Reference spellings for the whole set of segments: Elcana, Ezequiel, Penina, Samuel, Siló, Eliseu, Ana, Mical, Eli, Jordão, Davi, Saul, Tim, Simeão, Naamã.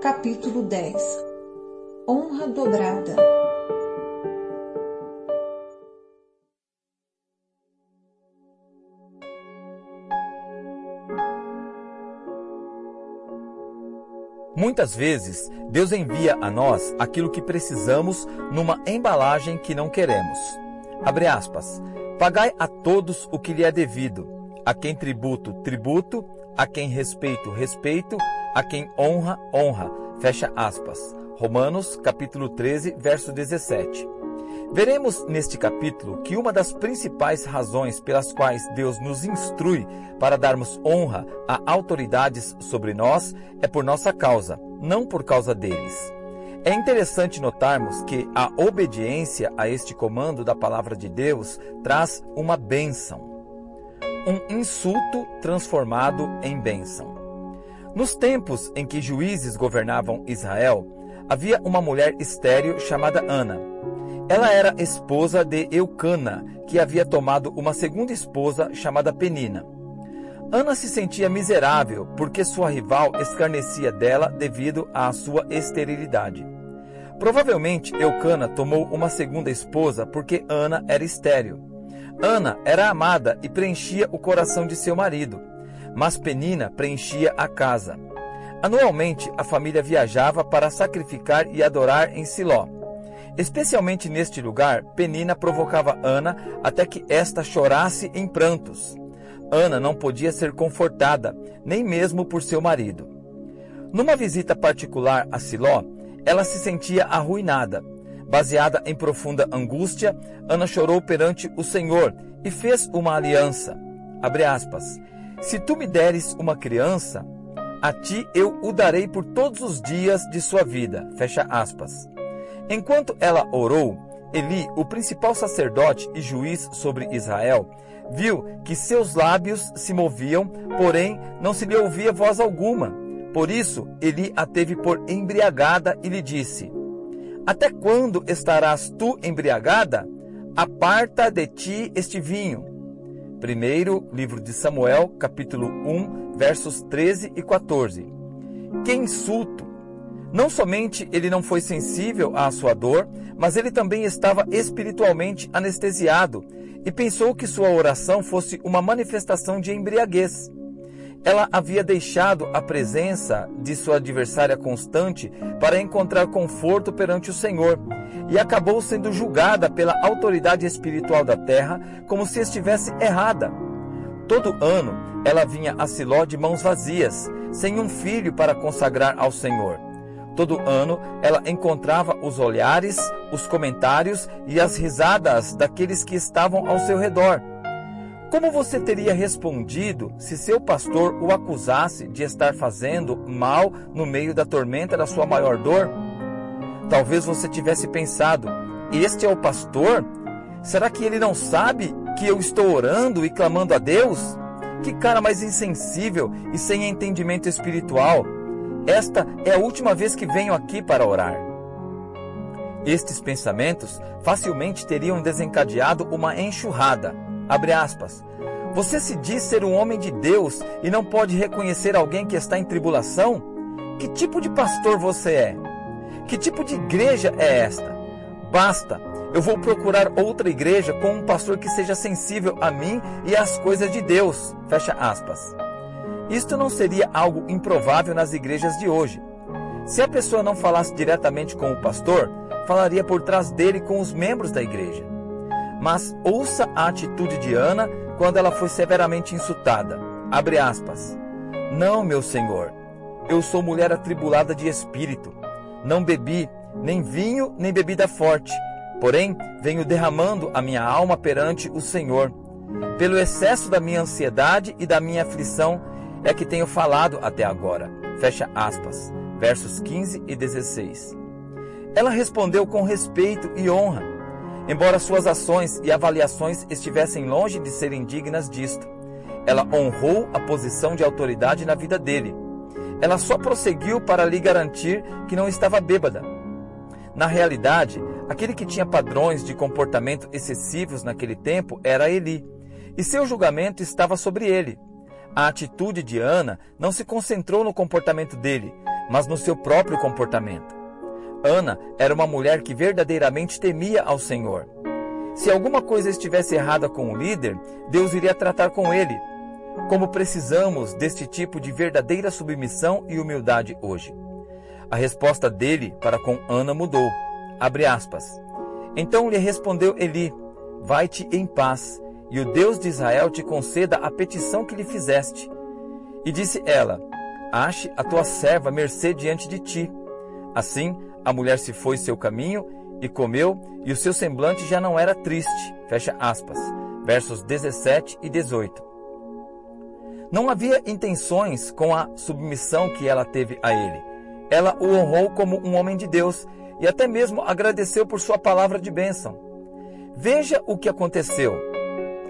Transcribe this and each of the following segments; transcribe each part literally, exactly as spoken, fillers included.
Capítulo dez. Honra dobrada. Muitas vezes, Deus envia a nós aquilo que precisamos numa embalagem que não queremos. Abre aspas. Pagai a todos o que lhe é devido. A quem tributo, tributo. A quem respeito, respeito. A quem honra, honra. Fecha aspas. Romanos, capítulo treze, verso dezessete. Veremos neste capítulo que uma das principais razões pelas quais Deus nos instrui para darmos honra a autoridades sobre nós é por nossa causa, não por causa deles. É interessante notarmos que a obediência a este comando da palavra de Deus traz uma bênção, um insulto transformado em bênção. Nos tempos em que juízes governavam Israel, havia uma mulher estéril chamada Ana. Ela era esposa de Elcana, que havia tomado uma segunda esposa chamada Penina. Ana se sentia miserável porque sua rival escarnecia dela devido à sua esterilidade. Provavelmente Elcana tomou uma segunda esposa porque Ana era estéril. Ana era amada e preenchia o coração de seu marido, mas Penina preenchia a casa. Anualmente, a família viajava para sacrificar e adorar em Siló. Especialmente neste lugar, Penina provocava Ana até que esta chorasse em prantos. Ana não podia ser confortada, nem mesmo por seu marido. Numa visita particular a Siló, ela se sentia arruinada. Baseada em profunda angústia, Ana chorou perante o Senhor e fez uma aliança. Abre aspas. Se tu me deres uma criança, a ti eu o darei por todos os dias de sua vida. Fecha aspas. Enquanto ela orou, Eli, o principal sacerdote e juiz sobre Israel, viu que seus lábios se moviam, porém não se lhe ouvia voz alguma. Por isso, Eli a teve por embriagada e lhe disse, até quando estarás tu embriagada? Aparta de ti este vinho. Primeiro livro de Samuel, capítulo um, versos treze e quatorze. Que insulto! Não somente ele não foi sensível à sua dor, mas ele também estava espiritualmente anestesiado e pensou que sua oração fosse uma manifestação de embriaguez. Ela havia deixado a presença de sua adversária constante para encontrar conforto perante o Senhor e acabou sendo julgada pela autoridade espiritual da terra como se estivesse errada. Todo ano ela vinha a Siló de mãos vazias, sem um filho para consagrar ao Senhor. Todo ano ela encontrava os olhares, os comentários e as risadas daqueles que estavam ao seu redor. Como você teria respondido se seu pastor o acusasse de estar fazendo mal no meio da tormenta da sua maior dor? Talvez você tivesse pensado, este é o pastor? Será que ele não sabe que eu estou orando e clamando a Deus? Que cara mais insensível e sem entendimento espiritual! Esta é a última vez que venho aqui para orar. Estes pensamentos facilmente teriam desencadeado uma enxurrada. Abre aspas. Você se diz ser um homem de Deus e não pode reconhecer alguém que está em tribulação? Que tipo de pastor você é? Que tipo de igreja é esta? Basta, eu vou procurar outra igreja com um pastor que seja sensível a mim e às coisas de Deus. Fecha aspas. Isto não seria algo improvável nas igrejas de hoje. Se a pessoa não falasse diretamente com o pastor, falaria por trás dele com os membros da igreja. Mas ouça a atitude de Ana quando ela foi severamente insultada. Abre aspas. Não, meu senhor, eu sou mulher atribulada de espírito. Não bebi nem vinho nem bebida forte, porém venho derramando a minha alma perante o Senhor. Pelo excesso da minha ansiedade e da minha aflição é que tenho falado até agora. Fecha aspas. Versos quinze e dezesseis. Ela respondeu com respeito e honra, embora suas ações e avaliações estivessem longe de serem dignas disto. Ela honrou a posição de autoridade na vida dele. Ela só prosseguiu para lhe garantir que não estava bêbada. Na realidade, aquele que tinha padrões de comportamento excessivos naquele tempo era Eli, e seu julgamento estava sobre ele. A atitude de Ana não se concentrou no comportamento dele, mas no seu próprio comportamento. Ana era uma mulher que verdadeiramente temia ao Senhor. Se alguma coisa estivesse errada com o líder, Deus iria tratar com ele. Como precisamos deste tipo de verdadeira submissão e humildade hoje. A resposta dele para com Ana mudou. Abre aspas. Então lhe respondeu Eli, vai-te em paz, e o Deus de Israel te conceda a petição que lhe fizeste. E disse ela, ache a tua serva mercê diante de ti. Assim a mulher se foi seu caminho e comeu, e o seu semblante já não era triste. Fecha aspas. Versos dezessete e dezoito. Não havia intenções com a submissão que ela teve a ele. Ela o honrou como um homem de Deus e até mesmo agradeceu por sua palavra de bênção. Veja o que aconteceu.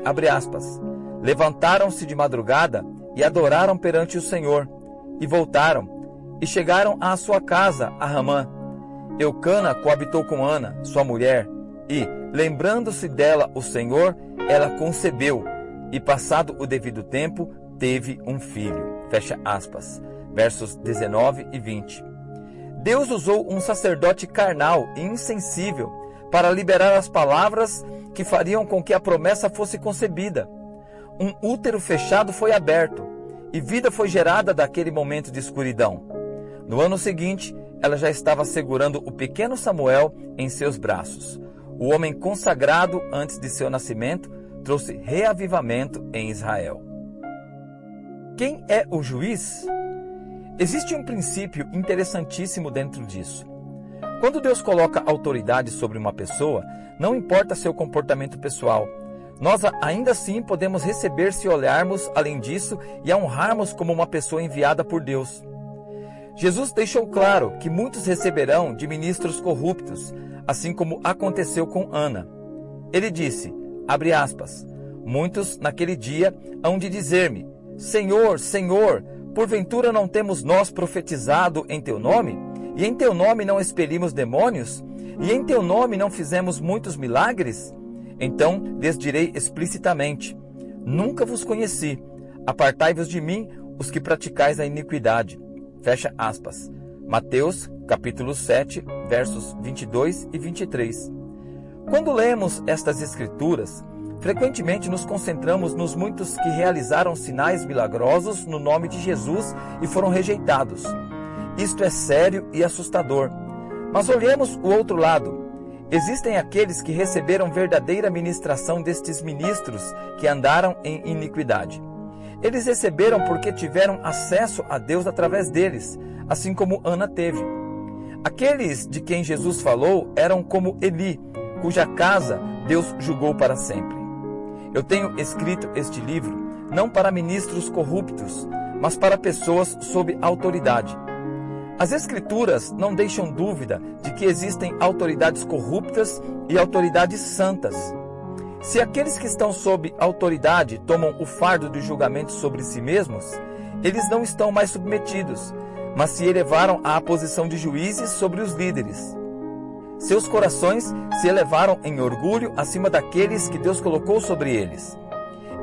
Abre aspas. Levantaram-se de madrugada e adoraram perante o Senhor, e voltaram, e chegaram à sua casa, a Ramã. Elcana coabitou com Ana, sua mulher, e, lembrando-se dela o Senhor, ela concebeu, e passado o devido tempo, teve um filho. Fecha aspas. Versos dezenove e vinte. Deus usou um sacerdote carnal e insensível para liberar as palavras que fariam com que a promessa fosse concebida. Um útero fechado foi aberto, e vida foi gerada daquele momento de escuridão. No ano seguinte, ela já estava segurando o pequeno Samuel em seus braços. O homem consagrado antes de seu nascimento trouxe reavivamento em Israel. Quem é o juiz? Existe um princípio interessantíssimo dentro disso. Quando Deus coloca autoridade sobre uma pessoa, não importa seu comportamento pessoal, nós ainda assim podemos receber se olharmos além disso e a honrarmos como uma pessoa enviada por Deus. Jesus deixou claro que muitos receberão de ministros corruptos, assim como aconteceu com Ana. Ele disse, abre aspas, muitos naquele dia hão de dizer-me, Senhor, Senhor, porventura não temos nós profetizado em teu nome? E em teu nome não expelimos demônios? E em teu nome não fizemos muitos milagres? Então lhes direi explicitamente, nunca vos conheci, apartai-vos de mim os que praticais a iniquidade. Fecha aspas. Mateus, capítulo sete, versos vinte e dois e vinte e três. Quando lemos estas escrituras, frequentemente nos concentramos nos muitos que realizaram sinais milagrosos no nome de Jesus e foram rejeitados. Isto é sério e assustador. Mas olhemos o outro lado. Existem aqueles que receberam verdadeira ministração destes ministros que andaram em iniquidade. Eles receberam porque tiveram acesso a Deus através deles, assim como Ana teve. Aqueles de quem Jesus falou eram como Eli, cuja casa Deus julgou para sempre. Eu tenho escrito este livro não para ministros corruptos, mas para pessoas sob autoridade. As Escrituras não deixam dúvida de que existem autoridades corruptas e autoridades santas. Se aqueles que estão sob autoridade tomam o fardo do julgamento sobre si mesmos, eles não estão mais submetidos, mas se elevaram à posição de juízes sobre os líderes. Seus corações se elevaram em orgulho acima daqueles que Deus colocou sobre eles.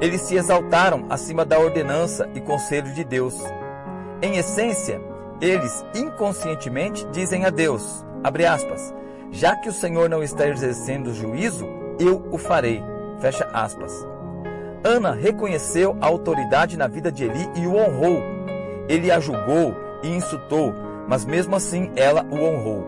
Eles se exaltaram acima da ordenança e conselho de Deus. Em essência, eles inconscientemente dizem a Deus, abre aspas, já que o Senhor não está exercendo juízo, eu o farei, fecha aspas. Ana reconheceu a autoridade na vida de Eli e o honrou. Ele a julgou e insultou, mas mesmo assim ela o honrou.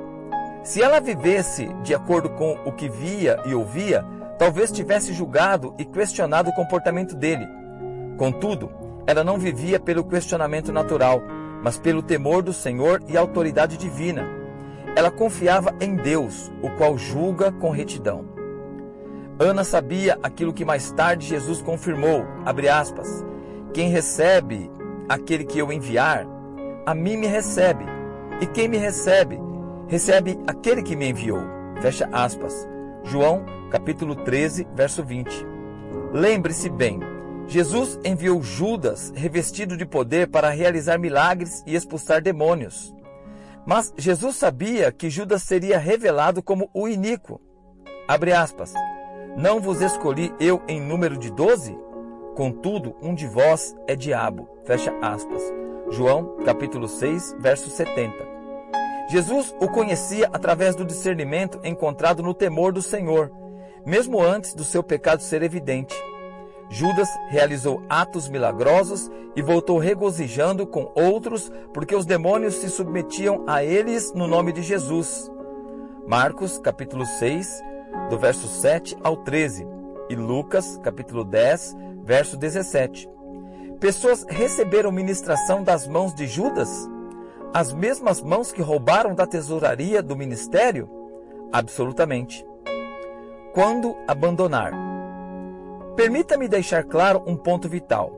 Se ela vivesse de acordo com o que via e ouvia, talvez tivesse julgado e questionado o comportamento dele. Contudo, ela não vivia pelo questionamento natural, mas pelo temor do Senhor e autoridade divina. Ela confiava em Deus, o qual julga com retidão. Ana sabia aquilo que mais tarde Jesus confirmou, abre aspas, quem recebe aquele que eu enviar, a mim me recebe, e quem me recebe, recebe aquele que me enviou. Fecha aspas. João, capítulo treze, verso vinte. Lembre-se bem, Jesus enviou Judas revestido de poder para realizar milagres e expulsar demônios. Mas Jesus sabia que Judas seria revelado como o iníquo. Abre aspas. Não vos escolhi eu em número de doze? Contudo, um de vós é diabo. Fecha aspas. João, capítulo seis, verso setenta. Jesus o conhecia através do discernimento encontrado no temor do Senhor, mesmo antes do seu pecado ser evidente. Judas realizou atos milagrosos e voltou regozijando com outros, porque os demônios se submetiam a eles no nome de Jesus. Marcos, capítulo seis, do verso sete ao treze, e Lucas, capítulo dez, verso dezessete. Pessoas receberam ministração das mãos de Judas? As mesmas mãos que roubaram da tesouraria do ministério? Absolutamente. Quando abandonar? Permita-me deixar claro um ponto vital.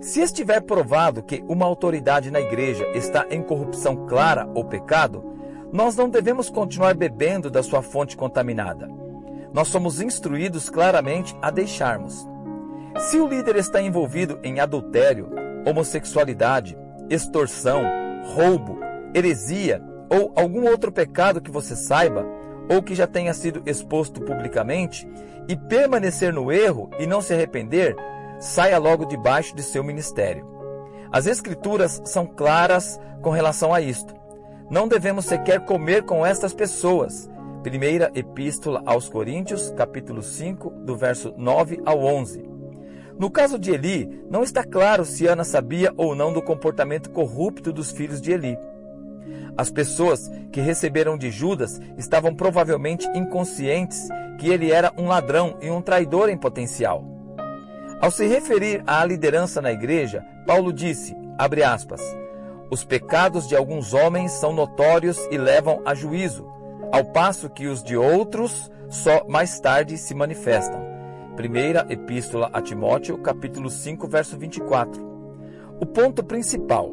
Se estiver provado que uma autoridade na igreja está em corrupção clara ou pecado, nós não devemos continuar bebendo da sua fonte contaminada. Nós somos instruídos claramente a deixarmos. Se o líder está envolvido em adultério, homossexualidade, extorsão, roubo, heresia ou algum outro pecado que você saiba, ou que já tenha sido exposto publicamente, e permanecer no erro e não se arrepender, saia logo debaixo de seu ministério. As Escrituras são claras com relação a isto. Não devemos sequer comer com estas pessoas. Primeira Epístola aos Coríntios, capítulo cinco, do verso nove ao onze. No caso de Eli, não está claro se Ana sabia ou não do comportamento corrupto dos filhos de Eli. As pessoas que receberam de Judas estavam provavelmente inconscientes que ele era um ladrão e um traidor em potencial. Ao se referir à liderança na igreja, Paulo disse, abre aspas, os pecados de alguns homens são notórios e levam a juízo, ao passo que os de outros só mais tarde se manifestam. Primeira Epístola a Timóteo, capítulo cinco, verso vinte e quatro. O ponto principal.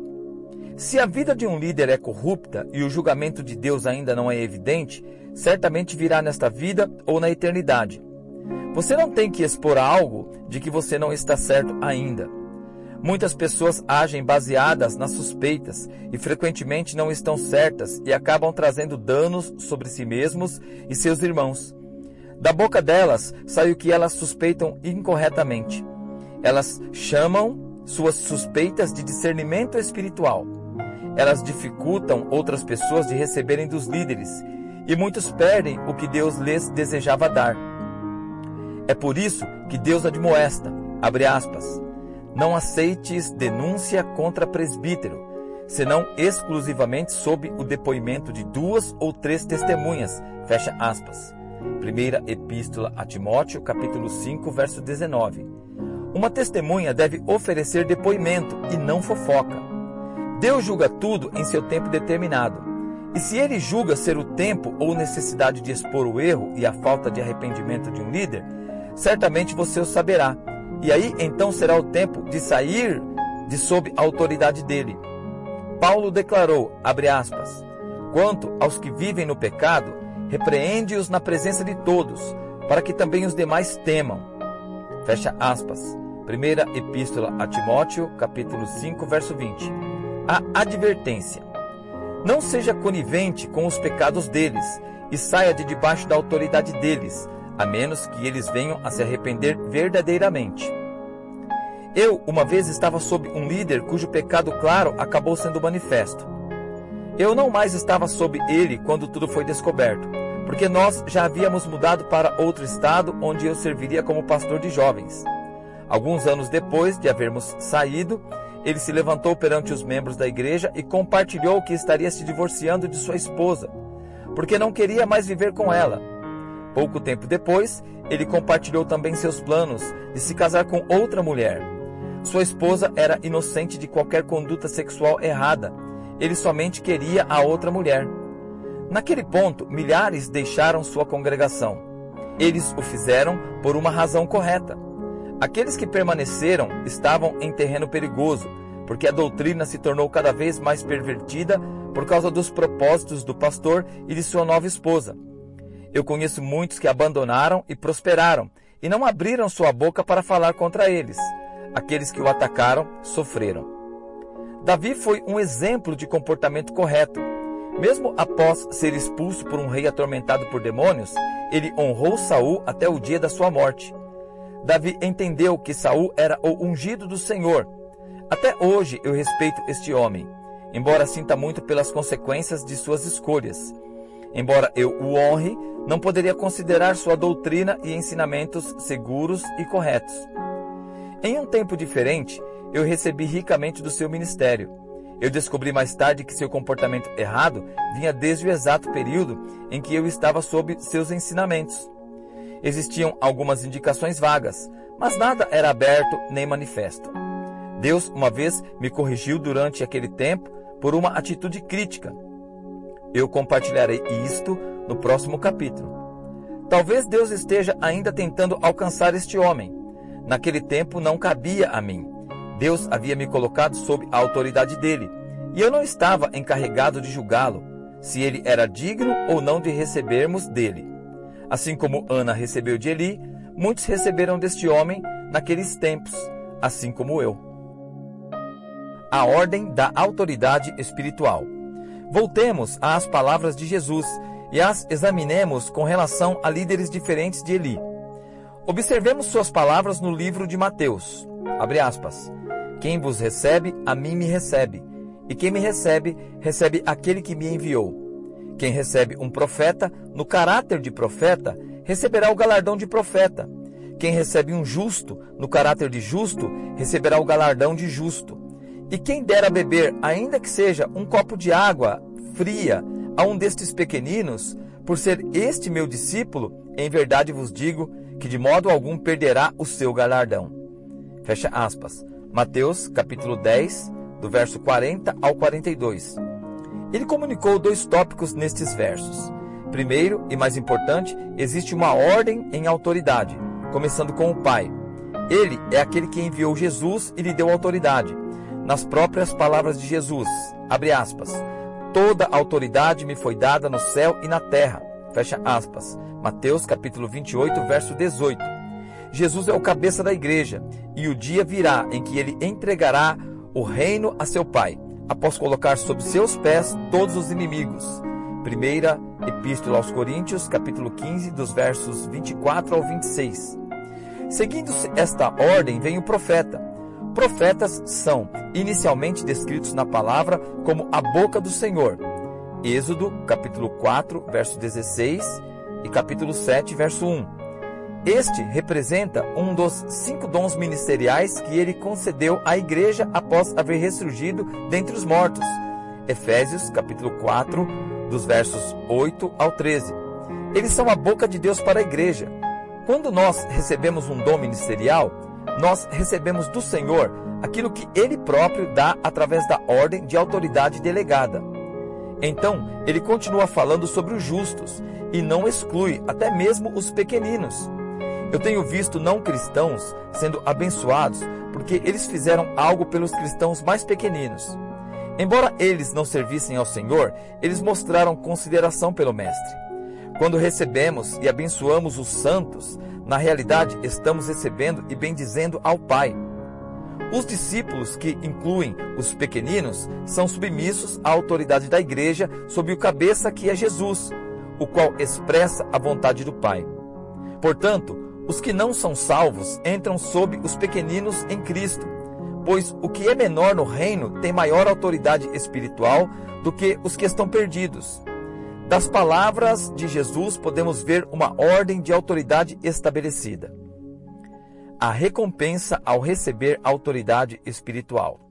Se a vida de um líder é corrupta e o julgamento de Deus ainda não é evidente, certamente virá nesta vida ou na eternidade. Você não tem que expor algo de que você não está certo ainda. Muitas pessoas agem baseadas nas suspeitas e frequentemente não estão certas e acabam trazendo danos sobre si mesmos e seus irmãos. Da boca delas sai o que elas suspeitam incorretamente. Elas chamam suas suspeitas de discernimento espiritual. Elas dificultam outras pessoas de receberem dos líderes, e muitos perdem o que Deus lhes desejava dar. É por isso que Deus admoesta, abre aspas, não aceites denúncia contra presbítero, senão exclusivamente sob o depoimento de duas ou três testemunhas, fecha aspas. Primeira Epístola a Timóteo, capítulo cinco, verso dezenove. Uma testemunha deve oferecer depoimento e não fofoca. Deus julga tudo em seu tempo determinado. E se ele julga ser o tempo ou necessidade de expor o erro e a falta de arrependimento de um líder, certamente você o saberá. E aí então será o tempo de sair de sob a autoridade dele. Paulo declarou, abre aspas, quanto aos que vivem no pecado, repreende-os na presença de todos, para que também os demais temam. Fecha aspas. Primeira Epístola a Timóteo, capítulo cinco, verso vinte. A advertência. Não seja conivente com os pecados deles e saia de debaixo da autoridade deles, a menos que eles venham a se arrepender verdadeiramente. Eu, uma vez, estava sob um líder cujo pecado claro acabou sendo manifesto. Eu não mais estava sob ele quando tudo foi descoberto, porque nós já havíamos mudado para outro estado onde eu serviria como pastor de jovens. Alguns anos depois de havermos saído, ele se levantou perante os membros da igreja e compartilhou que estaria se divorciando de sua esposa, porque não queria mais viver com ela. Pouco tempo depois, ele compartilhou também seus planos de se casar com outra mulher. Sua esposa era inocente de qualquer conduta sexual errada. Ele somente queria a outra mulher. Naquele ponto, milhares deixaram sua congregação. Eles o fizeram por uma razão correta. Aqueles que permaneceram estavam em terreno perigoso, porque a doutrina se tornou cada vez mais pervertida por causa dos propósitos do pastor e de sua nova esposa. Eu conheço muitos que abandonaram e prosperaram, e não abriram sua boca para falar contra eles. Aqueles que o atacaram sofreram. Davi foi um exemplo de comportamento correto. Mesmo após ser expulso por um rei atormentado por demônios, ele honrou Saul até o dia da sua morte. Davi entendeu que Saul era o ungido do Senhor. Até hoje eu respeito este homem. embora sinta muito pelas consequências de suas escolhas. Embora eu o honre, não poderia considerar sua doutrina e ensinamentos seguros e corretos. Em um tempo diferente, eu recebi ricamente do seu ministério. Eu descobri mais tarde que seu comportamento errado vinha desde o exato período em que eu estava sob seus ensinamentos. Existiam algumas indicações vagas, mas nada era aberto nem manifesto. Deus, uma vez, me corrigiu durante aquele tempo por uma atitude crítica. Eu compartilharei isto no próximo capítulo. Talvez Deus esteja ainda tentando alcançar este homem. Naquele tempo não cabia a mim. Deus havia me colocado sob a autoridade dele, e eu não estava encarregado de julgá-lo, se ele era digno ou não de recebermos dele. Assim como Ana recebeu de Eli, muitos receberam deste homem naqueles tempos, assim como eu. A ordem da autoridade espiritual. Voltemos às palavras de Jesus e as examinemos com relação a líderes diferentes de Eli. Observemos suas palavras no livro de Mateus. Abre aspas. Quem vos recebe, a mim me recebe. E quem me recebe, recebe aquele que me enviou. Quem recebe um profeta, no caráter de profeta, receberá o galardão de profeta. Quem recebe um justo, no caráter de justo, receberá o galardão de justo. E quem der a beber, ainda que seja um copo de água fria, a um destes pequeninos, por ser este meu discípulo, em verdade vos digo que de modo algum perderá o seu galardão. Fecha aspas. Mateus, capítulo dez, do verso quarenta ao quarenta e dois. Ele comunicou dois tópicos nestes versos. Primeiro, e mais importante, existe uma ordem em autoridade, começando com o Pai. Ele é aquele que enviou Jesus e lhe deu autoridade. Nas próprias palavras de Jesus, abre aspas. Toda autoridade me foi dada no céu e na terra. Fecha aspas. Mateus, capítulo vinte e oito, verso dezoito. Jesus é o cabeça da igreja, e o dia virá em que ele entregará o reino a seu Pai, após colocar sob seus pés todos os inimigos. Primeira Epístola aos Coríntios, capítulo quinze, dos versos vinte e quatro ao vinte e seis. Seguindo-se esta ordem, vem o profeta. Profetas são inicialmente descritos na palavra como a boca do Senhor. Êxodo, capítulo quatro, verso dezesseis e capítulo sete, verso um. Este representa um dos cinco dons ministeriais que ele concedeu à igreja após haver ressurgido dentre os mortos. Efésios, capítulo quatro, dos versos oito ao treze. Eles são a boca de Deus para a igreja. Quando nós recebemos um dom ministerial, nós recebemos do Senhor aquilo que ele próprio dá através da ordem de autoridade delegada. Então, ele continua falando sobre os justos e não exclui até mesmo os pequeninos. Eu tenho visto não cristãos sendo abençoados porque eles fizeram algo pelos cristãos mais pequeninos. Embora eles não servissem ao Senhor, eles mostraram consideração pelo Mestre. Quando recebemos e abençoamos os santos, na realidade estamos recebendo e bendizendo ao Pai. Os discípulos, que incluem os pequeninos, são submissos à autoridade da igreja sob o cabeça que é Jesus, o qual expressa a vontade do Pai. Portanto, os que não são salvos entram sob os pequeninos em Cristo, pois o que é menor no reino tem maior autoridade espiritual do que os que estão perdidos. Das palavras de Jesus podemos ver uma ordem de autoridade estabelecida. A recompensa ao receber autoridade espiritual.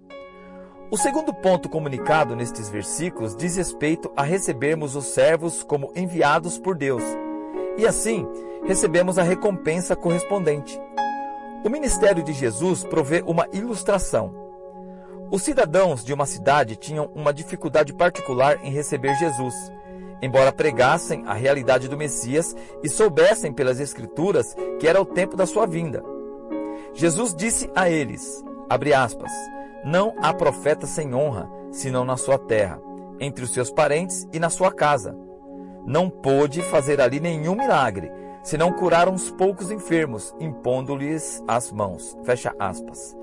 O segundo ponto comunicado nestes versículos diz respeito a recebermos os servos como enviados por Deus. E assim, recebemos a recompensa correspondente. O ministério de Jesus provê uma ilustração. Os cidadãos de uma cidade tinham uma dificuldade particular em receber Jesus. Embora pregassem a realidade do Messias e soubessem pelas Escrituras que era o tempo da sua vinda, Jesus disse a eles, abre aspas, não há profeta sem honra, senão na sua terra, entre os seus parentes e na sua casa. Não pôde fazer ali nenhum milagre, senão curar uns poucos enfermos, impondo-lhes as mãos. Fecha aspas.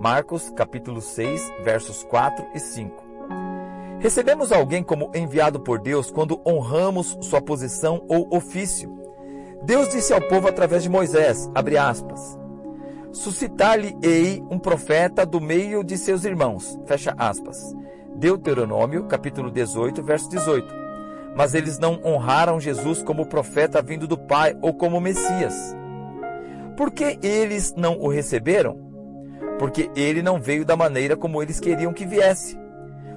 Marcos, capítulo seis, versos quatro e cinco. Recebemos alguém como enviado por Deus quando honramos sua posição ou ofício. Deus disse ao povo através de Moisés, abre aspas, suscitar-lhe-ei um profeta do meio de seus irmãos. Fecha aspas. Deuteronômio, capítulo dezoito, verso dezoito. Mas eles não honraram Jesus como profeta vindo do Pai ou como Messias. Por que eles não o receberam? Porque ele não veio da maneira como eles queriam que viesse.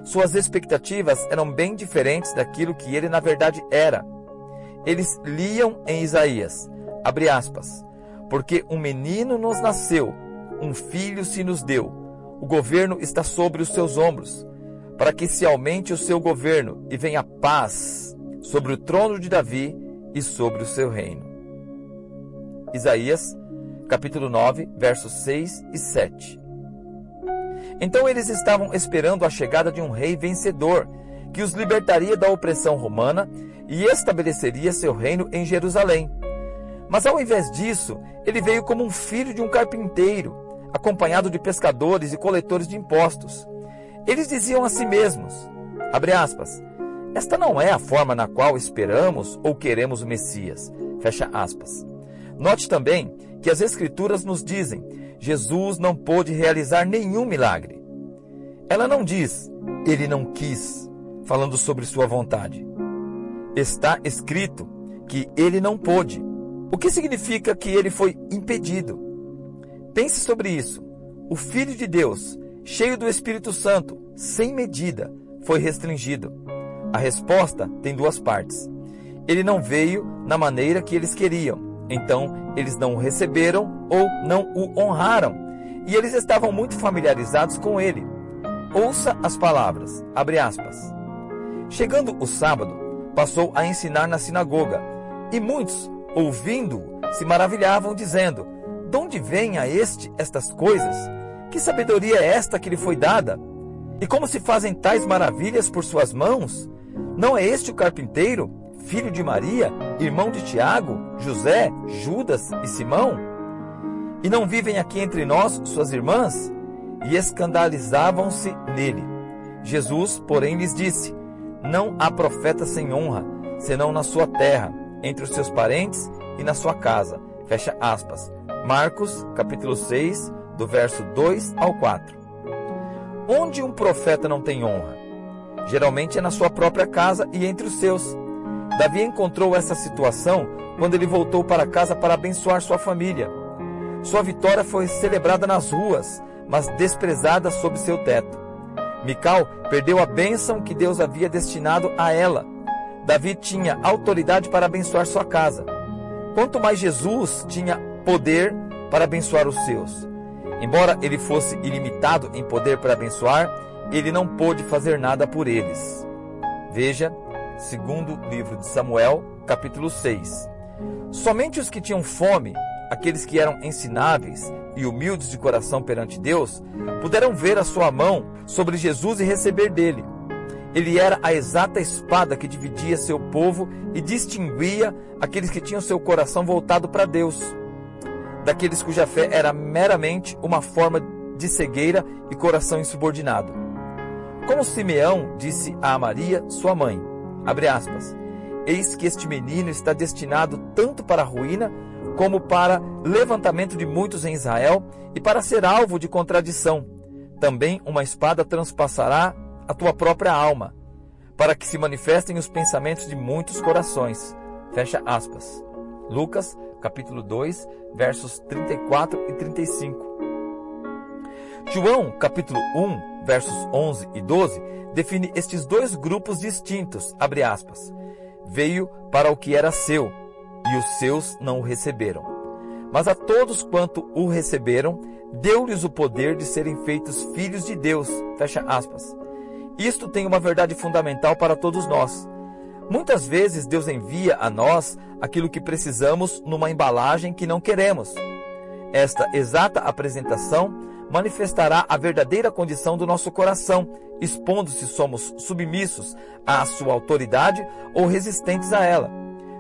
Suas expectativas eram bem diferentes daquilo que ele na verdade era. Eles liam em Isaías, abre aspas, porque um menino nos nasceu, um filho se nos deu, o governo está sobre os seus ombros, para que se aumente o seu governo e venha paz sobre o trono de Davi e sobre o seu reino. Isaías, capítulo nove, versos seis e sete. Então eles estavam esperando a chegada de um rei vencedor, que os libertaria da opressão romana e estabeleceria seu reino em Jerusalém. Mas ao invés disso, ele veio como um filho de um carpinteiro, acompanhado de pescadores e coletores de impostos. Eles diziam a si mesmos, abre aspas, esta não é a forma na qual esperamos ou queremos o Messias, fecha aspas. Note também que as Escrituras nos dizem, Jesus não pôde realizar nenhum milagre. Ela não diz, ele não quis, falando sobre sua vontade. Está escrito que ele não pôde, o que significa que ele foi impedido. Pense sobre isso. O Filho de Deus, cheio do Espírito Santo, sem medida, foi restringido. A resposta tem duas partes. Ele não veio na maneira que eles queriam. Então, eles não o receberam ou não o honraram, e eles estavam muito familiarizados com ele. Ouça as palavras, abre aspas. Chegando o sábado, passou a ensinar na sinagoga, e muitos, ouvindo-o, se maravilhavam, dizendo, de onde vem a este estas coisas? Que sabedoria é esta que lhe foi dada? E como se fazem tais maravilhas por suas mãos? Não é este o carpinteiro, filho de Maria, irmão de Tiago, José, Judas e Simão? E não vivem aqui entre nós suas irmãs? E escandalizavam-se nele. Jesus, porém, lhes disse, não há profeta sem honra, senão na sua terra, entre os seus parentes e na sua casa. Fecha aspas. Marcos, capítulo seis, do verso dois ao quatro. Onde um profeta não tem honra? Geralmente é na sua própria casa e entre os seus. Davi encontrou essa situação quando ele voltou para casa para abençoar sua família. Sua vitória foi celebrada nas ruas, mas desprezada sob seu teto. Mical perdeu a bênção que Deus havia destinado a ela. Davi tinha autoridade para abençoar sua casa. Quanto mais Jesus tinha poder para abençoar os seus. Embora ele fosse ilimitado em poder para abençoar, ele não pôde fazer nada por eles. Veja, segundo livro de Samuel, capítulo seis. Somente os que tinham fome, aqueles que eram ensináveis e humildes de coração perante Deus, puderam ver a sua mão sobre Jesus e receber dele. Ele era a exata espada que dividia seu povo e distinguia aqueles que tinham seu coração voltado para Deus, daqueles cuja fé era meramente uma forma de cegueira e coração insubordinado. Como Simeão disse a Maria, sua mãe, abre aspas, eis que este menino está destinado tanto para a ruína como para levantamento de muitos em Israel e para ser alvo de contradição. Também uma espada transpassará a tua própria alma, para que se manifestem os pensamentos de muitos corações. Fecha aspas. Lucas, capítulo dois, versos trinta e quatro e trinta e cinco. João, capítulo um, versos onze e doze, define estes dois grupos distintos, abre aspas, veio para o que era seu, e os seus não o receberam. Mas a todos quanto o receberam, deu-lhes o poder de serem feitos filhos de Deus, fecha aspas. Isto tem uma verdade fundamental para todos nós. Muitas vezes Deus envia a nós aquilo que precisamos numa embalagem que não queremos. Esta exata apresentação manifestará a verdadeira condição do nosso coração, expondo se somos submissos à sua autoridade ou resistentes a ela.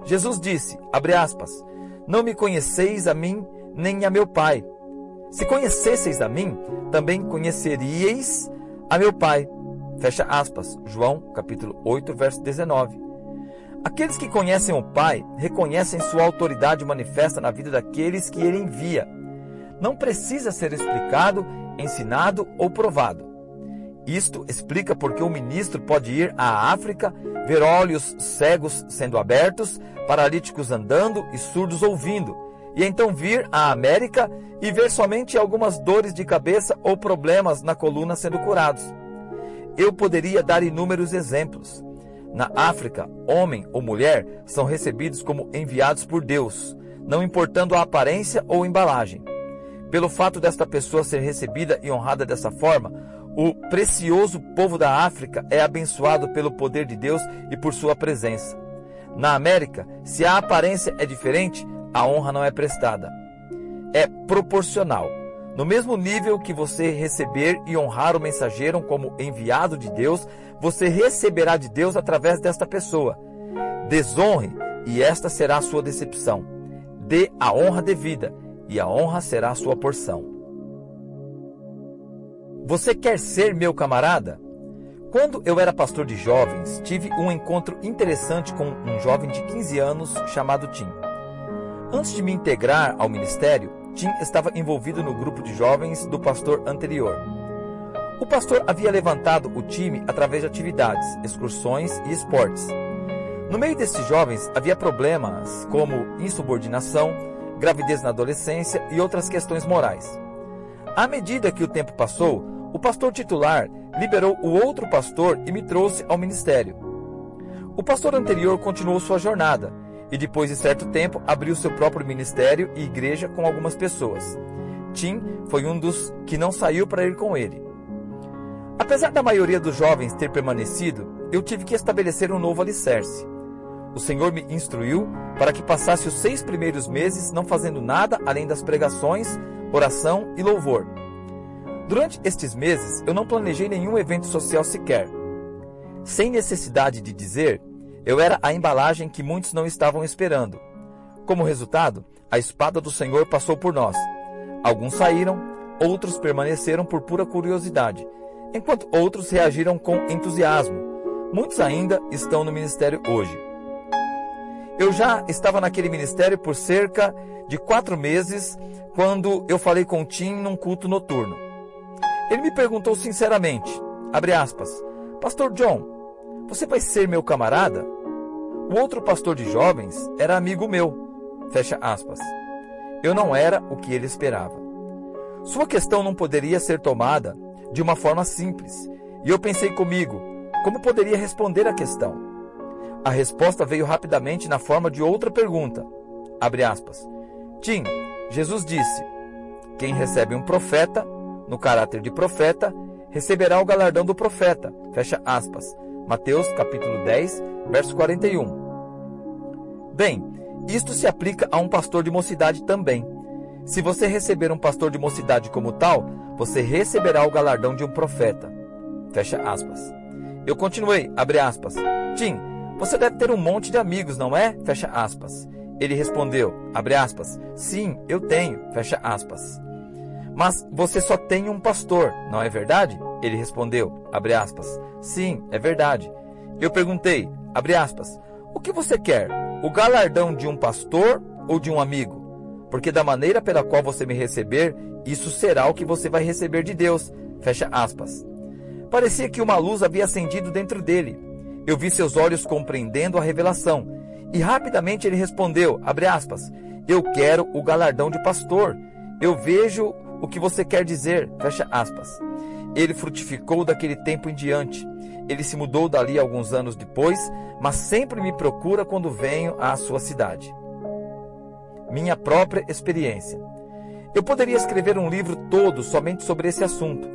Jesus disse, abre aspas, não me conheceis a mim, nem a meu Pai. Se conhecesseis a mim, também conheceríeis a meu Pai. Fecha aspas, João capítulo oito, verso dezenove. Aqueles que conhecem o Pai, reconhecem sua autoridade manifesta na vida daqueles que ele envia. Não precisa ser explicado, ensinado ou provado. Isto explica porque o ministro pode ir à África, ver olhos cegos sendo abertos, paralíticos andando e surdos ouvindo, e então vir à América e ver somente algumas dores de cabeça ou problemas na coluna sendo curados. Eu poderia dar inúmeros exemplos. Na África, homem ou mulher são recebidos como enviados por Deus, não importando a aparência ou embalagem. Pelo fato desta pessoa ser recebida e honrada dessa forma, o precioso povo da África é abençoado pelo poder de Deus e por sua presença. Na América, se a aparência é diferente, a honra não é prestada. É proporcional. No mesmo nível que você receber e honrar o mensageiro como enviado de Deus, você receberá de Deus através desta pessoa. Desonre, e esta será a sua decepção. Dê a honra devida, e a honra será a sua porção. Você quer ser meu camarada? Quando eu era pastor de jovens, tive um encontro interessante com um jovem de quinze anos chamado Tim. Antes de me integrar ao ministério, Tim estava envolvido no grupo de jovens do pastor anterior. O pastor havia levantado o time através de atividades, excursões e esportes. No meio desses jovens havia problemas como insubordinação, gravidez na adolescência e outras questões morais. À medida que o tempo passou, o pastor titular liberou o outro pastor e me trouxe ao ministério. O pastor anterior continuou sua jornada, e depois de certo tempo abriu seu próprio ministério e igreja com algumas pessoas. Tim foi um dos que não saiu para ir com ele. Apesar da maioria dos jovens ter permanecido, eu tive que estabelecer um novo alicerce. O Senhor me instruiu para que passasse os seis primeiros meses não fazendo nada além das pregações, oração e louvor. Durante estes meses, eu não planejei nenhum evento social sequer. Sem necessidade de dizer, eu era a embalagem que muitos não estavam esperando. Como resultado, a espada do Senhor passou por nós. Alguns saíram, outros permaneceram por pura curiosidade, enquanto outros reagiram com entusiasmo. Muitos ainda estão no ministério hoje. Eu já estava naquele ministério por cerca de quatro meses quando eu falei com o Tim num culto noturno. Ele me perguntou sinceramente, abre aspas, Pastor John, você vai ser meu camarada? O outro pastor de jovens era amigo meu. Fecha aspas. Eu não era o que ele esperava. Sua questão não poderia ser tomada de uma forma simples. E eu pensei comigo, como poderia responder à questão? A resposta veio rapidamente na forma de outra pergunta. Abre aspas. Tim, Jesus disse, quem recebe um profeta, no caráter de profeta, receberá o galardão do profeta. Fecha aspas. Mateus capítulo dez, verso quarenta e um. Bem, isto se aplica a um pastor de mocidade também. Se você receber um pastor de mocidade como tal, você receberá o galardão de um profeta. Fecha aspas. Eu continuei, abre aspas. Tim, você deve ter um monte de amigos, não é? Fecha aspas. Ele respondeu, abre aspas. Sim, eu tenho, fecha aspas. Mas você só tem um pastor, não é verdade? Ele respondeu, abre aspas, sim, é verdade. Eu perguntei, abre aspas, o que você quer, o galardão de um pastor ou de um amigo? Porque da maneira pela qual você me receber, isso será o que você vai receber de Deus, fecha aspas. Parecia que uma luz havia acendido dentro dele. Eu vi seus olhos compreendendo a revelação, e rapidamente ele respondeu, abre aspas, eu quero o galardão de pastor, eu vejo o que você quer dizer, fecha aspas. Ele frutificou daquele tempo em diante. Ele se mudou dali alguns anos depois, mas sempre me procura quando venho à sua cidade. Minha própria experiência. Eu poderia escrever um livro todo somente sobre esse assunto.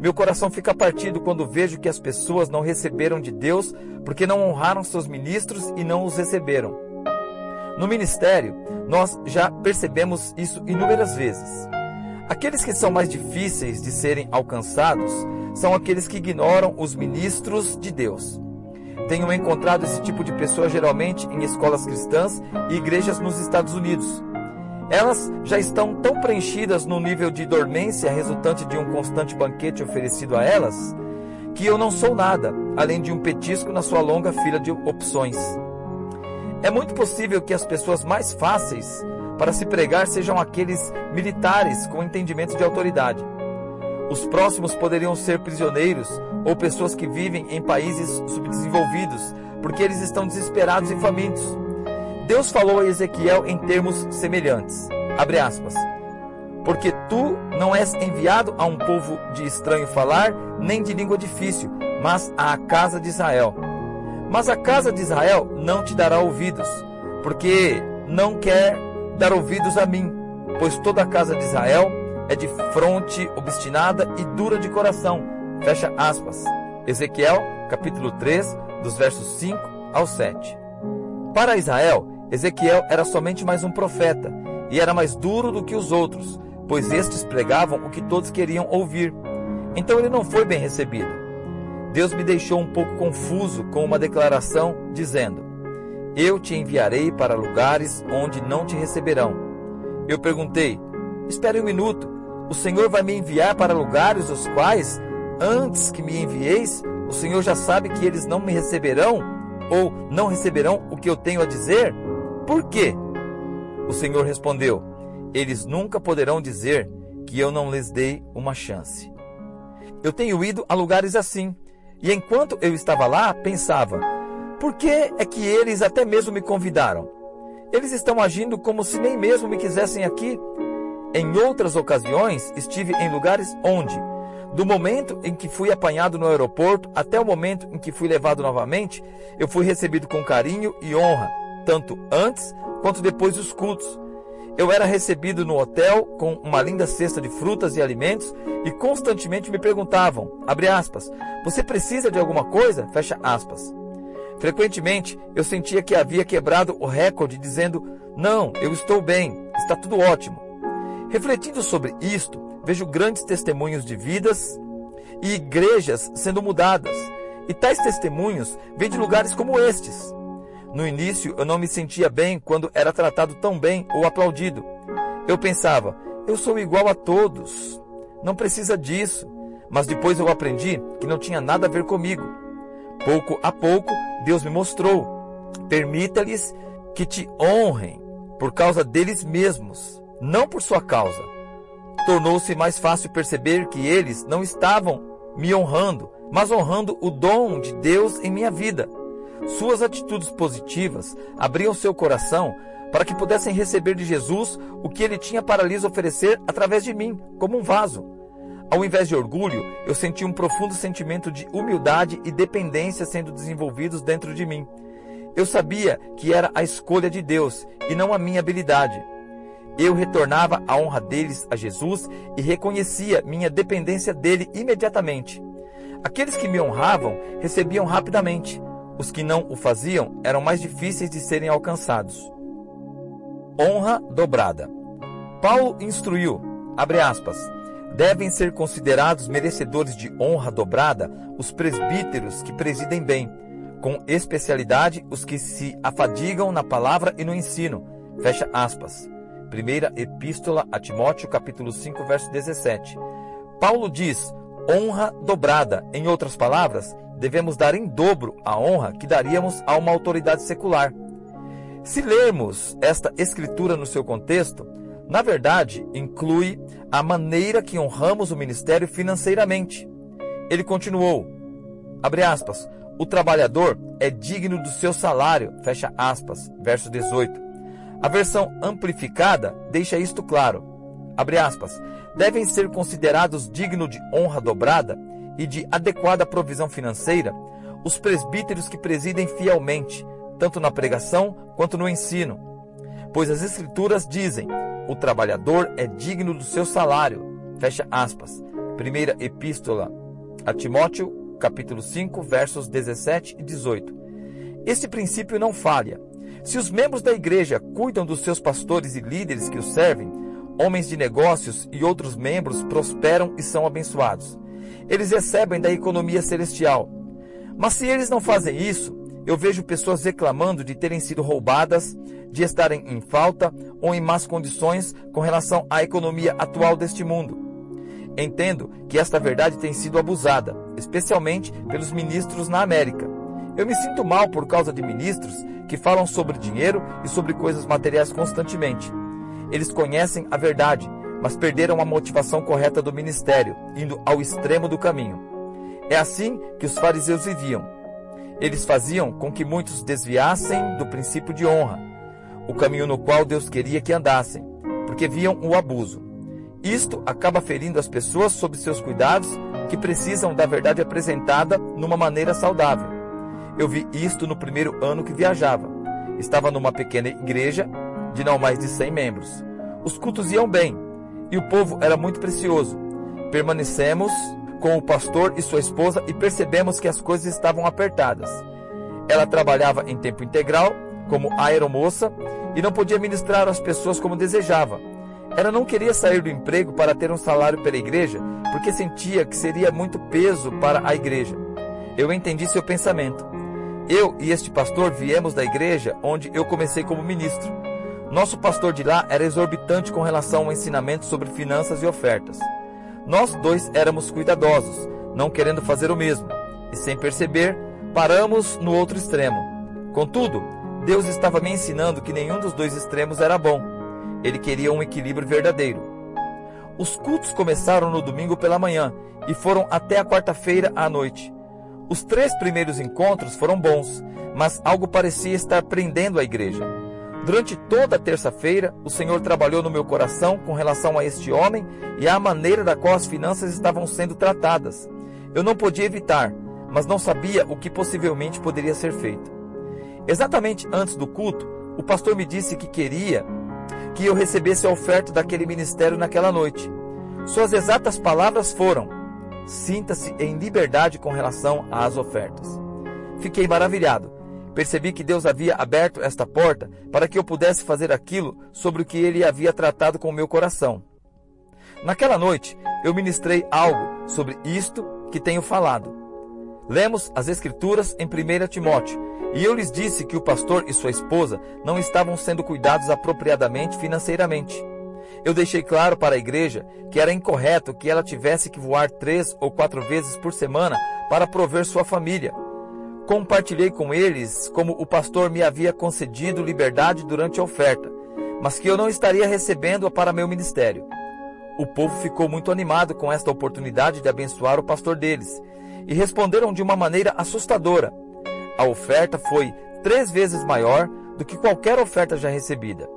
Meu coração fica partido quando vejo que as pessoas não receberam de Deus porque não honraram seus ministros e não os receberam. No ministério, nós já percebemos isso inúmeras vezes. Aqueles que são mais difíceis de serem alcançados são aqueles que ignoram os ministros de Deus. Tenho encontrado esse tipo de pessoa geralmente em escolas cristãs e igrejas nos Estados Unidos. Elas já estão tão preenchidas no nível de dormência resultante de um constante banquete oferecido a elas, que eu não sou nada, além de um petisco na sua longa fila de opções. É muito possível que as pessoas mais fáceis para se pregar sejam aqueles militares com entendimento de autoridade. Os próximos poderiam ser prisioneiros ou pessoas que vivem em países subdesenvolvidos, porque eles estão desesperados e famintos. Deus falou a Ezequiel em termos semelhantes, abre aspas, porque tu não és enviado a um povo de estranho falar, nem de língua difícil, mas à casa de Israel. Mas a casa de Israel não te dará ouvidos, porque não quer dar ouvidos a mim, pois toda a casa de Israel é de fronte obstinada e dura de coração. Fecha aspas. Ezequiel, capítulo três, dos versos cinco ao sete. Para Israel, Ezequiel era somente mais um profeta, e era mais duro do que os outros, pois estes pregavam o que todos queriam ouvir. Então ele não foi bem recebido. Deus me deixou um pouco confuso com uma declaração dizendo: eu te enviarei para lugares onde não te receberão. Eu perguntei: espere um minuto, o Senhor vai me enviar para lugares os quais, antes que me envieis, o Senhor já sabe que eles não me receberão, ou não receberão o que eu tenho a dizer? Por quê? O Senhor respondeu: eles nunca poderão dizer que eu não lhes dei uma chance. Eu tenho ido a lugares assim, e enquanto eu estava lá, pensava: por que é que eles até mesmo me convidaram? Eles estão agindo como se nem mesmo me quisessem aqui. Em outras ocasiões, estive em lugares onde, do momento em que fui apanhado no aeroporto até o momento em que fui levado novamente, eu fui recebido com carinho e honra, tanto antes quanto depois dos cultos. Eu era recebido no hotel com uma linda cesta de frutas e alimentos e constantemente me perguntavam, abre aspas, você precisa de alguma coisa? Fecha aspas. Frequentemente, eu sentia que havia quebrado o recorde, dizendo: não, eu estou bem, está tudo ótimo. Refletindo sobre isto, vejo grandes testemunhos de vidas e igrejas sendo mudadas. E tais testemunhos vêm de lugares como estes. No início, eu não me sentia bem quando era tratado tão bem ou aplaudido. Eu pensava: eu sou igual a todos, não precisa disso. Mas depois eu aprendi que não tinha nada a ver comigo. Pouco a pouco, Deus me mostrou: permita-lhes que te honrem por causa deles mesmos, não por sua causa. Tornou-se mais fácil perceber que eles não estavam me honrando, mas honrando o dom de Deus em minha vida. Suas atitudes positivas abriam seu coração para que pudessem receber de Jesus o que ele tinha para lhes oferecer através de mim, como um vaso. Ao invés de orgulho, eu senti um profundo sentimento de humildade e dependência sendo desenvolvidos dentro de mim. Eu sabia que era a escolha de Deus e não a minha habilidade. Eu retornava a honra deles a Jesus e reconhecia minha dependência dele imediatamente. Aqueles que me honravam recebiam rapidamente. Os que não o faziam eram mais difíceis de serem alcançados. Honra dobrada. Paulo instruiu, abre aspas, devem ser considerados merecedores de honra dobrada os presbíteros que presidem bem, com especialidade os que se afadigam na palavra e no ensino, fecha aspas. Primeira Epístola a Timóteo, capítulo cinco, verso dezessete. Paulo diz: honra dobrada. Em outras palavras, devemos dar em dobro a honra que daríamos a uma autoridade secular. Se lermos esta escritura no seu contexto, na verdade, inclui a maneira que honramos o ministério financeiramente. Ele continuou, abre aspas, o trabalhador é digno do seu salário, fecha aspas, verso dezoito. A versão amplificada deixa isto claro, abre aspas, devem ser considerados dignos de honra dobrada e de adequada provisão financeira os presbíteros que presidem fielmente, tanto na pregação quanto no ensino, pois as escrituras dizem, o trabalhador é digno do seu salário, fecha aspas, primeira Epístola a Timóteo, capítulo cinco, versos dezessete e dezoito. Esse princípio não falha. Se os membros da igreja cuidam dos seus pastores e líderes que os servem, homens de negócios e outros membros prosperam e são abençoados. Eles recebem da economia celestial. Mas se eles não fazem isso, eu vejo pessoas reclamando de terem sido roubadas, de estarem em falta ou em más condições com relação à economia atual deste mundo. Entendo que esta verdade tem sido abusada, especialmente pelos ministros na América. Eu me sinto mal por causa de ministros que falam sobre dinheiro e sobre coisas materiais constantemente. Eles conhecem a verdade, mas perderam a motivação correta do ministério, indo ao extremo do caminho. É assim que os fariseus viviam. Eles faziam com que muitos desviassem do princípio de honra, o caminho no qual Deus queria que andassem, porque viam o abuso. Isto acaba ferindo as pessoas sob seus cuidados, que precisam da verdade apresentada numa maneira saudável. Eu vi isto no primeiro ano que viajava. Estava numa pequena igreja de não mais de cem membros. Os cultos iam bem e o povo era muito precioso. Permanecemos com o pastor e sua esposa e percebemos que as coisas estavam apertadas. Ela trabalhava em tempo integral, como aeromoça, e não podia ministrar às pessoas como desejava. Ela não queria sair do emprego para ter um salário pela igreja, porque sentia que seria muito peso para a igreja. Eu entendi seu pensamento. Eu e este pastor viemos da igreja onde eu comecei como ministro. Nosso pastor de lá era exorbitante com relação ao ensinamento sobre finanças e ofertas. Nós dois éramos cuidadosos, não querendo fazer o mesmo, e sem perceber, paramos no outro extremo. Contudo, Deus estava me ensinando que nenhum dos dois extremos era bom. Ele queria um equilíbrio verdadeiro. Os cultos começaram no domingo pela manhã e foram até a quarta-feira à noite. Os três primeiros encontros foram bons, mas algo parecia estar prendendo a igreja. Durante toda a terça-feira, o Senhor trabalhou no meu coração com relação a este homem e à maneira da qual as finanças estavam sendo tratadas. Eu não podia evitar, mas não sabia o que possivelmente poderia ser feito. Exatamente antes do culto, o pastor me disse que queria que eu recebesse a oferta daquele ministério naquela noite. Suas exatas palavras foram: "Sinta-se em liberdade com relação às ofertas." Fiquei maravilhado. Percebi que Deus havia aberto esta porta para que eu pudesse fazer aquilo sobre o que Ele havia tratado com o meu coração. Naquela noite, eu ministrei algo sobre isto que tenho falado. Lemos as Escrituras em primeiro Timóteo, e eu lhes disse que o pastor e sua esposa não estavam sendo cuidados apropriadamente financeiramente. Eu deixei claro para a igreja que era incorreto que ela tivesse que voar três ou quatro vezes por semana para prover sua família. Compartilhei com eles como o pastor me havia concedido liberdade durante a oferta, mas que eu não estaria recebendo-a para meu ministério. O povo ficou muito animado com esta oportunidade de abençoar o pastor deles, e responderam de uma maneira assustadora. A oferta foi três vezes maior do que qualquer oferta já recebida.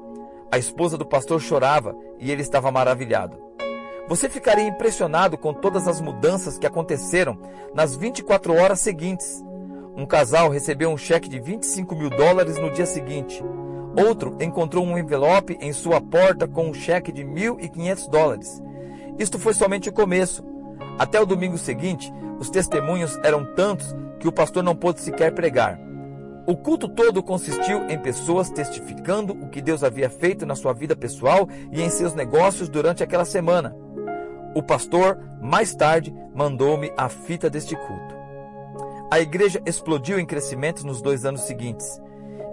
A esposa do pastor chorava e ele estava maravilhado. Você ficaria impressionado com todas as mudanças que aconteceram nas vinte e quatro horas seguintes. Um casal recebeu um cheque de vinte e cinco mil dólares no dia seguinte. Outro encontrou um envelope em sua porta com um cheque de mil e quinhentos dólares. Isto foi somente o começo. Até o domingo seguinte, os testemunhos eram tantos que o pastor não pôde sequer pregar. O culto todo consistiu em pessoas testificando o que Deus havia feito na sua vida pessoal e em seus negócios durante aquela semana. O pastor, mais tarde, mandou-me a fita deste culto. A igreja explodiu em crescimento nos dois anos seguintes.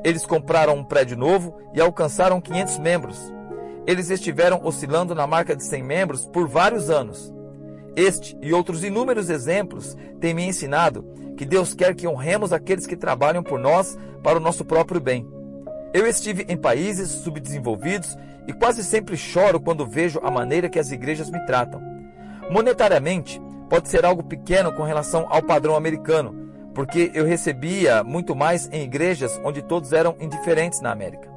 Eles compraram um prédio novo e alcançaram quinhentos membros. Eles estiveram oscilando na marca de cem membros por vários anos. Este e outros inúmeros exemplos têm me ensinado que Deus quer que honremos aqueles que trabalham por nós para o nosso próprio bem. Eu estive em países subdesenvolvidos e quase sempre choro quando vejo a maneira que as igrejas me tratam. Monetariamente, pode ser algo pequeno com relação ao padrão americano, porque eu recebia muito mais em igrejas onde todos eram indiferentes na América.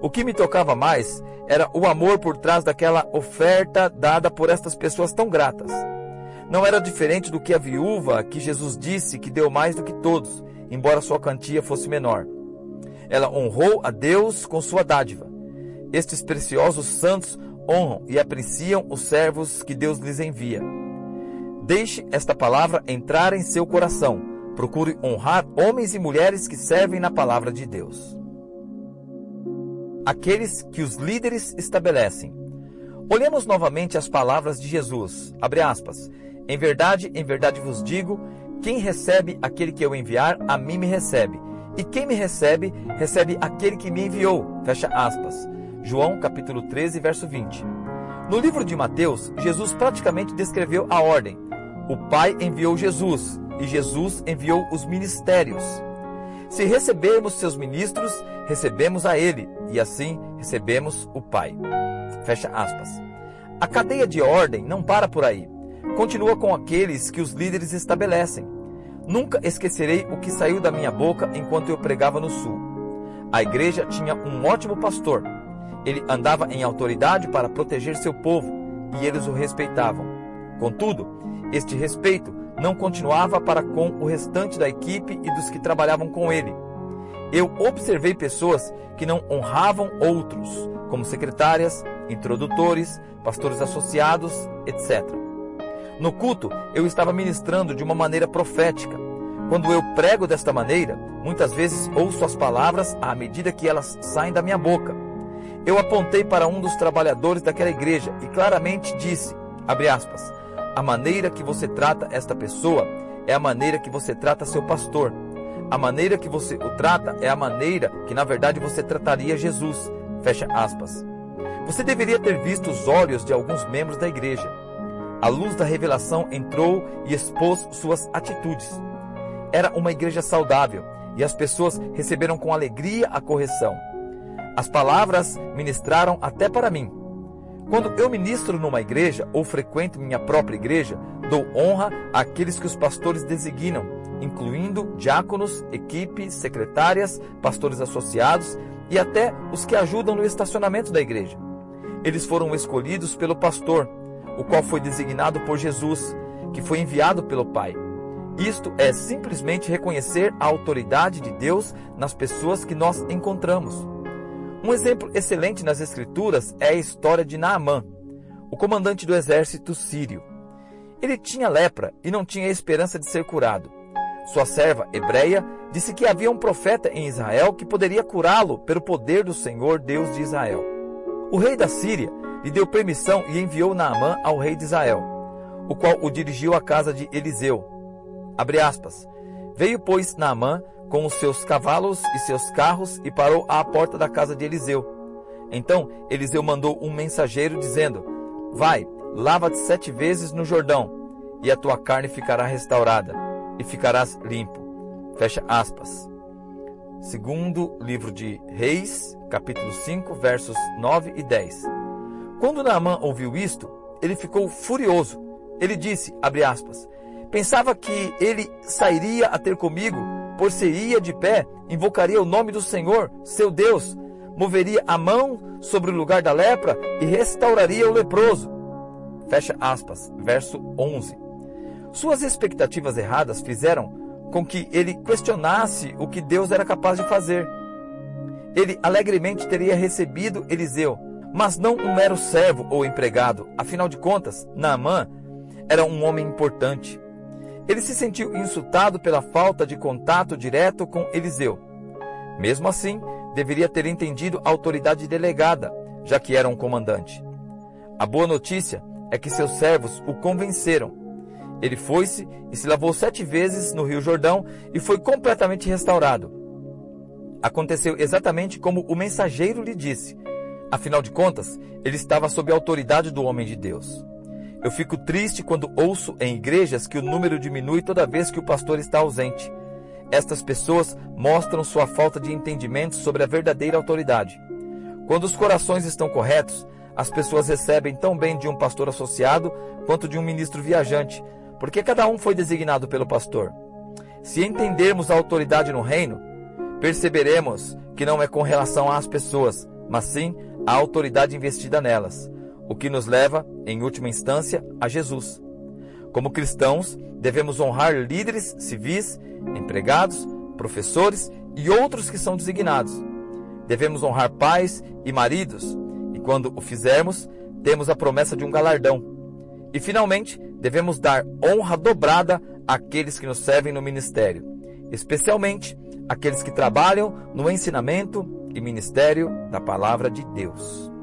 O que me tocava mais era o amor por trás daquela oferta dada por estas pessoas tão gratas. Não era diferente do que a viúva que Jesus disse que deu mais do que todos, embora sua quantia fosse menor. Ela honrou a Deus com sua dádiva. Estes preciosos santos honram e apreciam os servos que Deus lhes envia. Deixe esta palavra entrar em seu coração. Procure honrar homens e mulheres que servem na palavra de Deus. Aqueles que os líderes estabelecem. Olhemos novamente as palavras de Jesus. Abre aspas. Em verdade, em verdade vos digo, quem recebe aquele que eu enviar, a mim me recebe. E quem me recebe, recebe aquele que me enviou. Fecha aspas. João capítulo treze, verso vinte. No livro de Mateus, Jesus praticamente descreveu a ordem. O Pai enviou Jesus, e Jesus enviou os ministérios. Se recebemos seus ministros, recebemos a Ele, e assim recebemos o Pai. Fecha aspas. A cadeia de ordem não para por aí. Continua com aqueles que os líderes estabelecem. Nunca esquecerei o que saiu da minha boca enquanto eu pregava no sul. A igreja tinha um ótimo pastor. Ele andava em autoridade para proteger seu povo, e eles o respeitavam. Contudo, este respeito não continuava para com o restante da equipe e dos que trabalhavam com ele. Eu observei pessoas que não honravam outros, como secretárias, introdutores, pastores associados, etcétera. No culto, eu estava ministrando de uma maneira profética. Quando eu prego desta maneira, muitas vezes ouço as palavras à medida que elas saem da minha boca. Eu apontei para um dos trabalhadores daquela igreja e claramente disse, abre aspas, a maneira que você trata esta pessoa é a maneira que você trata seu pastor. A maneira que você o trata é a maneira que, na verdade, você trataria Jesus. Fecha aspas. Você deveria ter visto os olhos de alguns membros da igreja. A luz da revelação entrou e expôs suas atitudes. Era uma igreja saudável e as pessoas receberam com alegria a correção. As palavras ministraram até para mim. Quando eu ministro numa igreja ou frequento minha própria igreja, dou honra àqueles que os pastores designam, incluindo diáconos, equipes, secretárias, pastores associados e até os que ajudam no estacionamento da igreja. Eles foram escolhidos pelo pastor, o qual foi designado por Jesus, que foi enviado pelo Pai. Isto é simplesmente reconhecer a autoridade de Deus nas pessoas que nós encontramos. Um exemplo excelente nas Escrituras é a história de Naamã, o comandante do exército sírio. Ele tinha lepra e não tinha esperança de ser curado. Sua serva hebreia disse que havia um profeta em Israel que poderia curá-lo pelo poder do Senhor Deus de Israel. O rei da Síria lhe deu permissão e enviou Naamã ao rei de Israel, o qual o dirigiu à casa de Eliseu. Abre aspas. Veio, pois, Naamã com os seus cavalos e seus carros e parou à porta da casa de Eliseu. Então Eliseu mandou um mensageiro dizendo, vai, lava-te sete vezes no Jordão, e a tua carne ficará restaurada, e ficarás limpo. Fecha aspas. Segundo livro de Reis, capítulo cinco, versos nove e dez. Quando Naamã ouviu isto, ele ficou furioso. Ele disse, abre aspas, pensava que ele sairia a ter comigo, por se ia de pé, invocaria o nome do Senhor, seu Deus, moveria a mão sobre o lugar da lepra e restauraria o leproso. Fecha aspas, verso onze. Suas expectativas erradas fizeram com que ele questionasse o que Deus era capaz de fazer. Ele alegremente teria recebido Eliseu, mas não um mero servo ou empregado. Afinal de contas, Naamã era um homem importante. Ele se sentiu insultado pela falta de contato direto com Eliseu. Mesmo assim, deveria ter entendido a autoridade delegada, já que era um comandante. A boa notícia é que seus servos o convenceram. Ele foi-se e se lavou sete vezes no Rio Jordão e foi completamente restaurado. Aconteceu exatamente como o mensageiro lhe disse. Afinal de contas, ele estava sob a autoridade do homem de Deus. Eu fico triste quando ouço em igrejas que o número diminui toda vez que o pastor está ausente. Estas pessoas mostram sua falta de entendimento sobre a verdadeira autoridade. Quando os corações estão corretos, as pessoas recebem tão bem de um pastor associado quanto de um ministro viajante, porque cada um foi designado pelo pastor. Se entendermos a autoridade no reino, perceberemos que não é com relação às pessoas, mas sim à autoridade investida nelas. O que nos leva, em última instância, a Jesus. Como cristãos, devemos honrar líderes civis, empregados, professores e outros que são designados. Devemos honrar pais e maridos, e quando o fizermos, temos a promessa de um galardão. E, finalmente, devemos dar honra dobrada àqueles que nos servem no ministério, especialmente àqueles que trabalham no ensinamento e ministério da Palavra de Deus.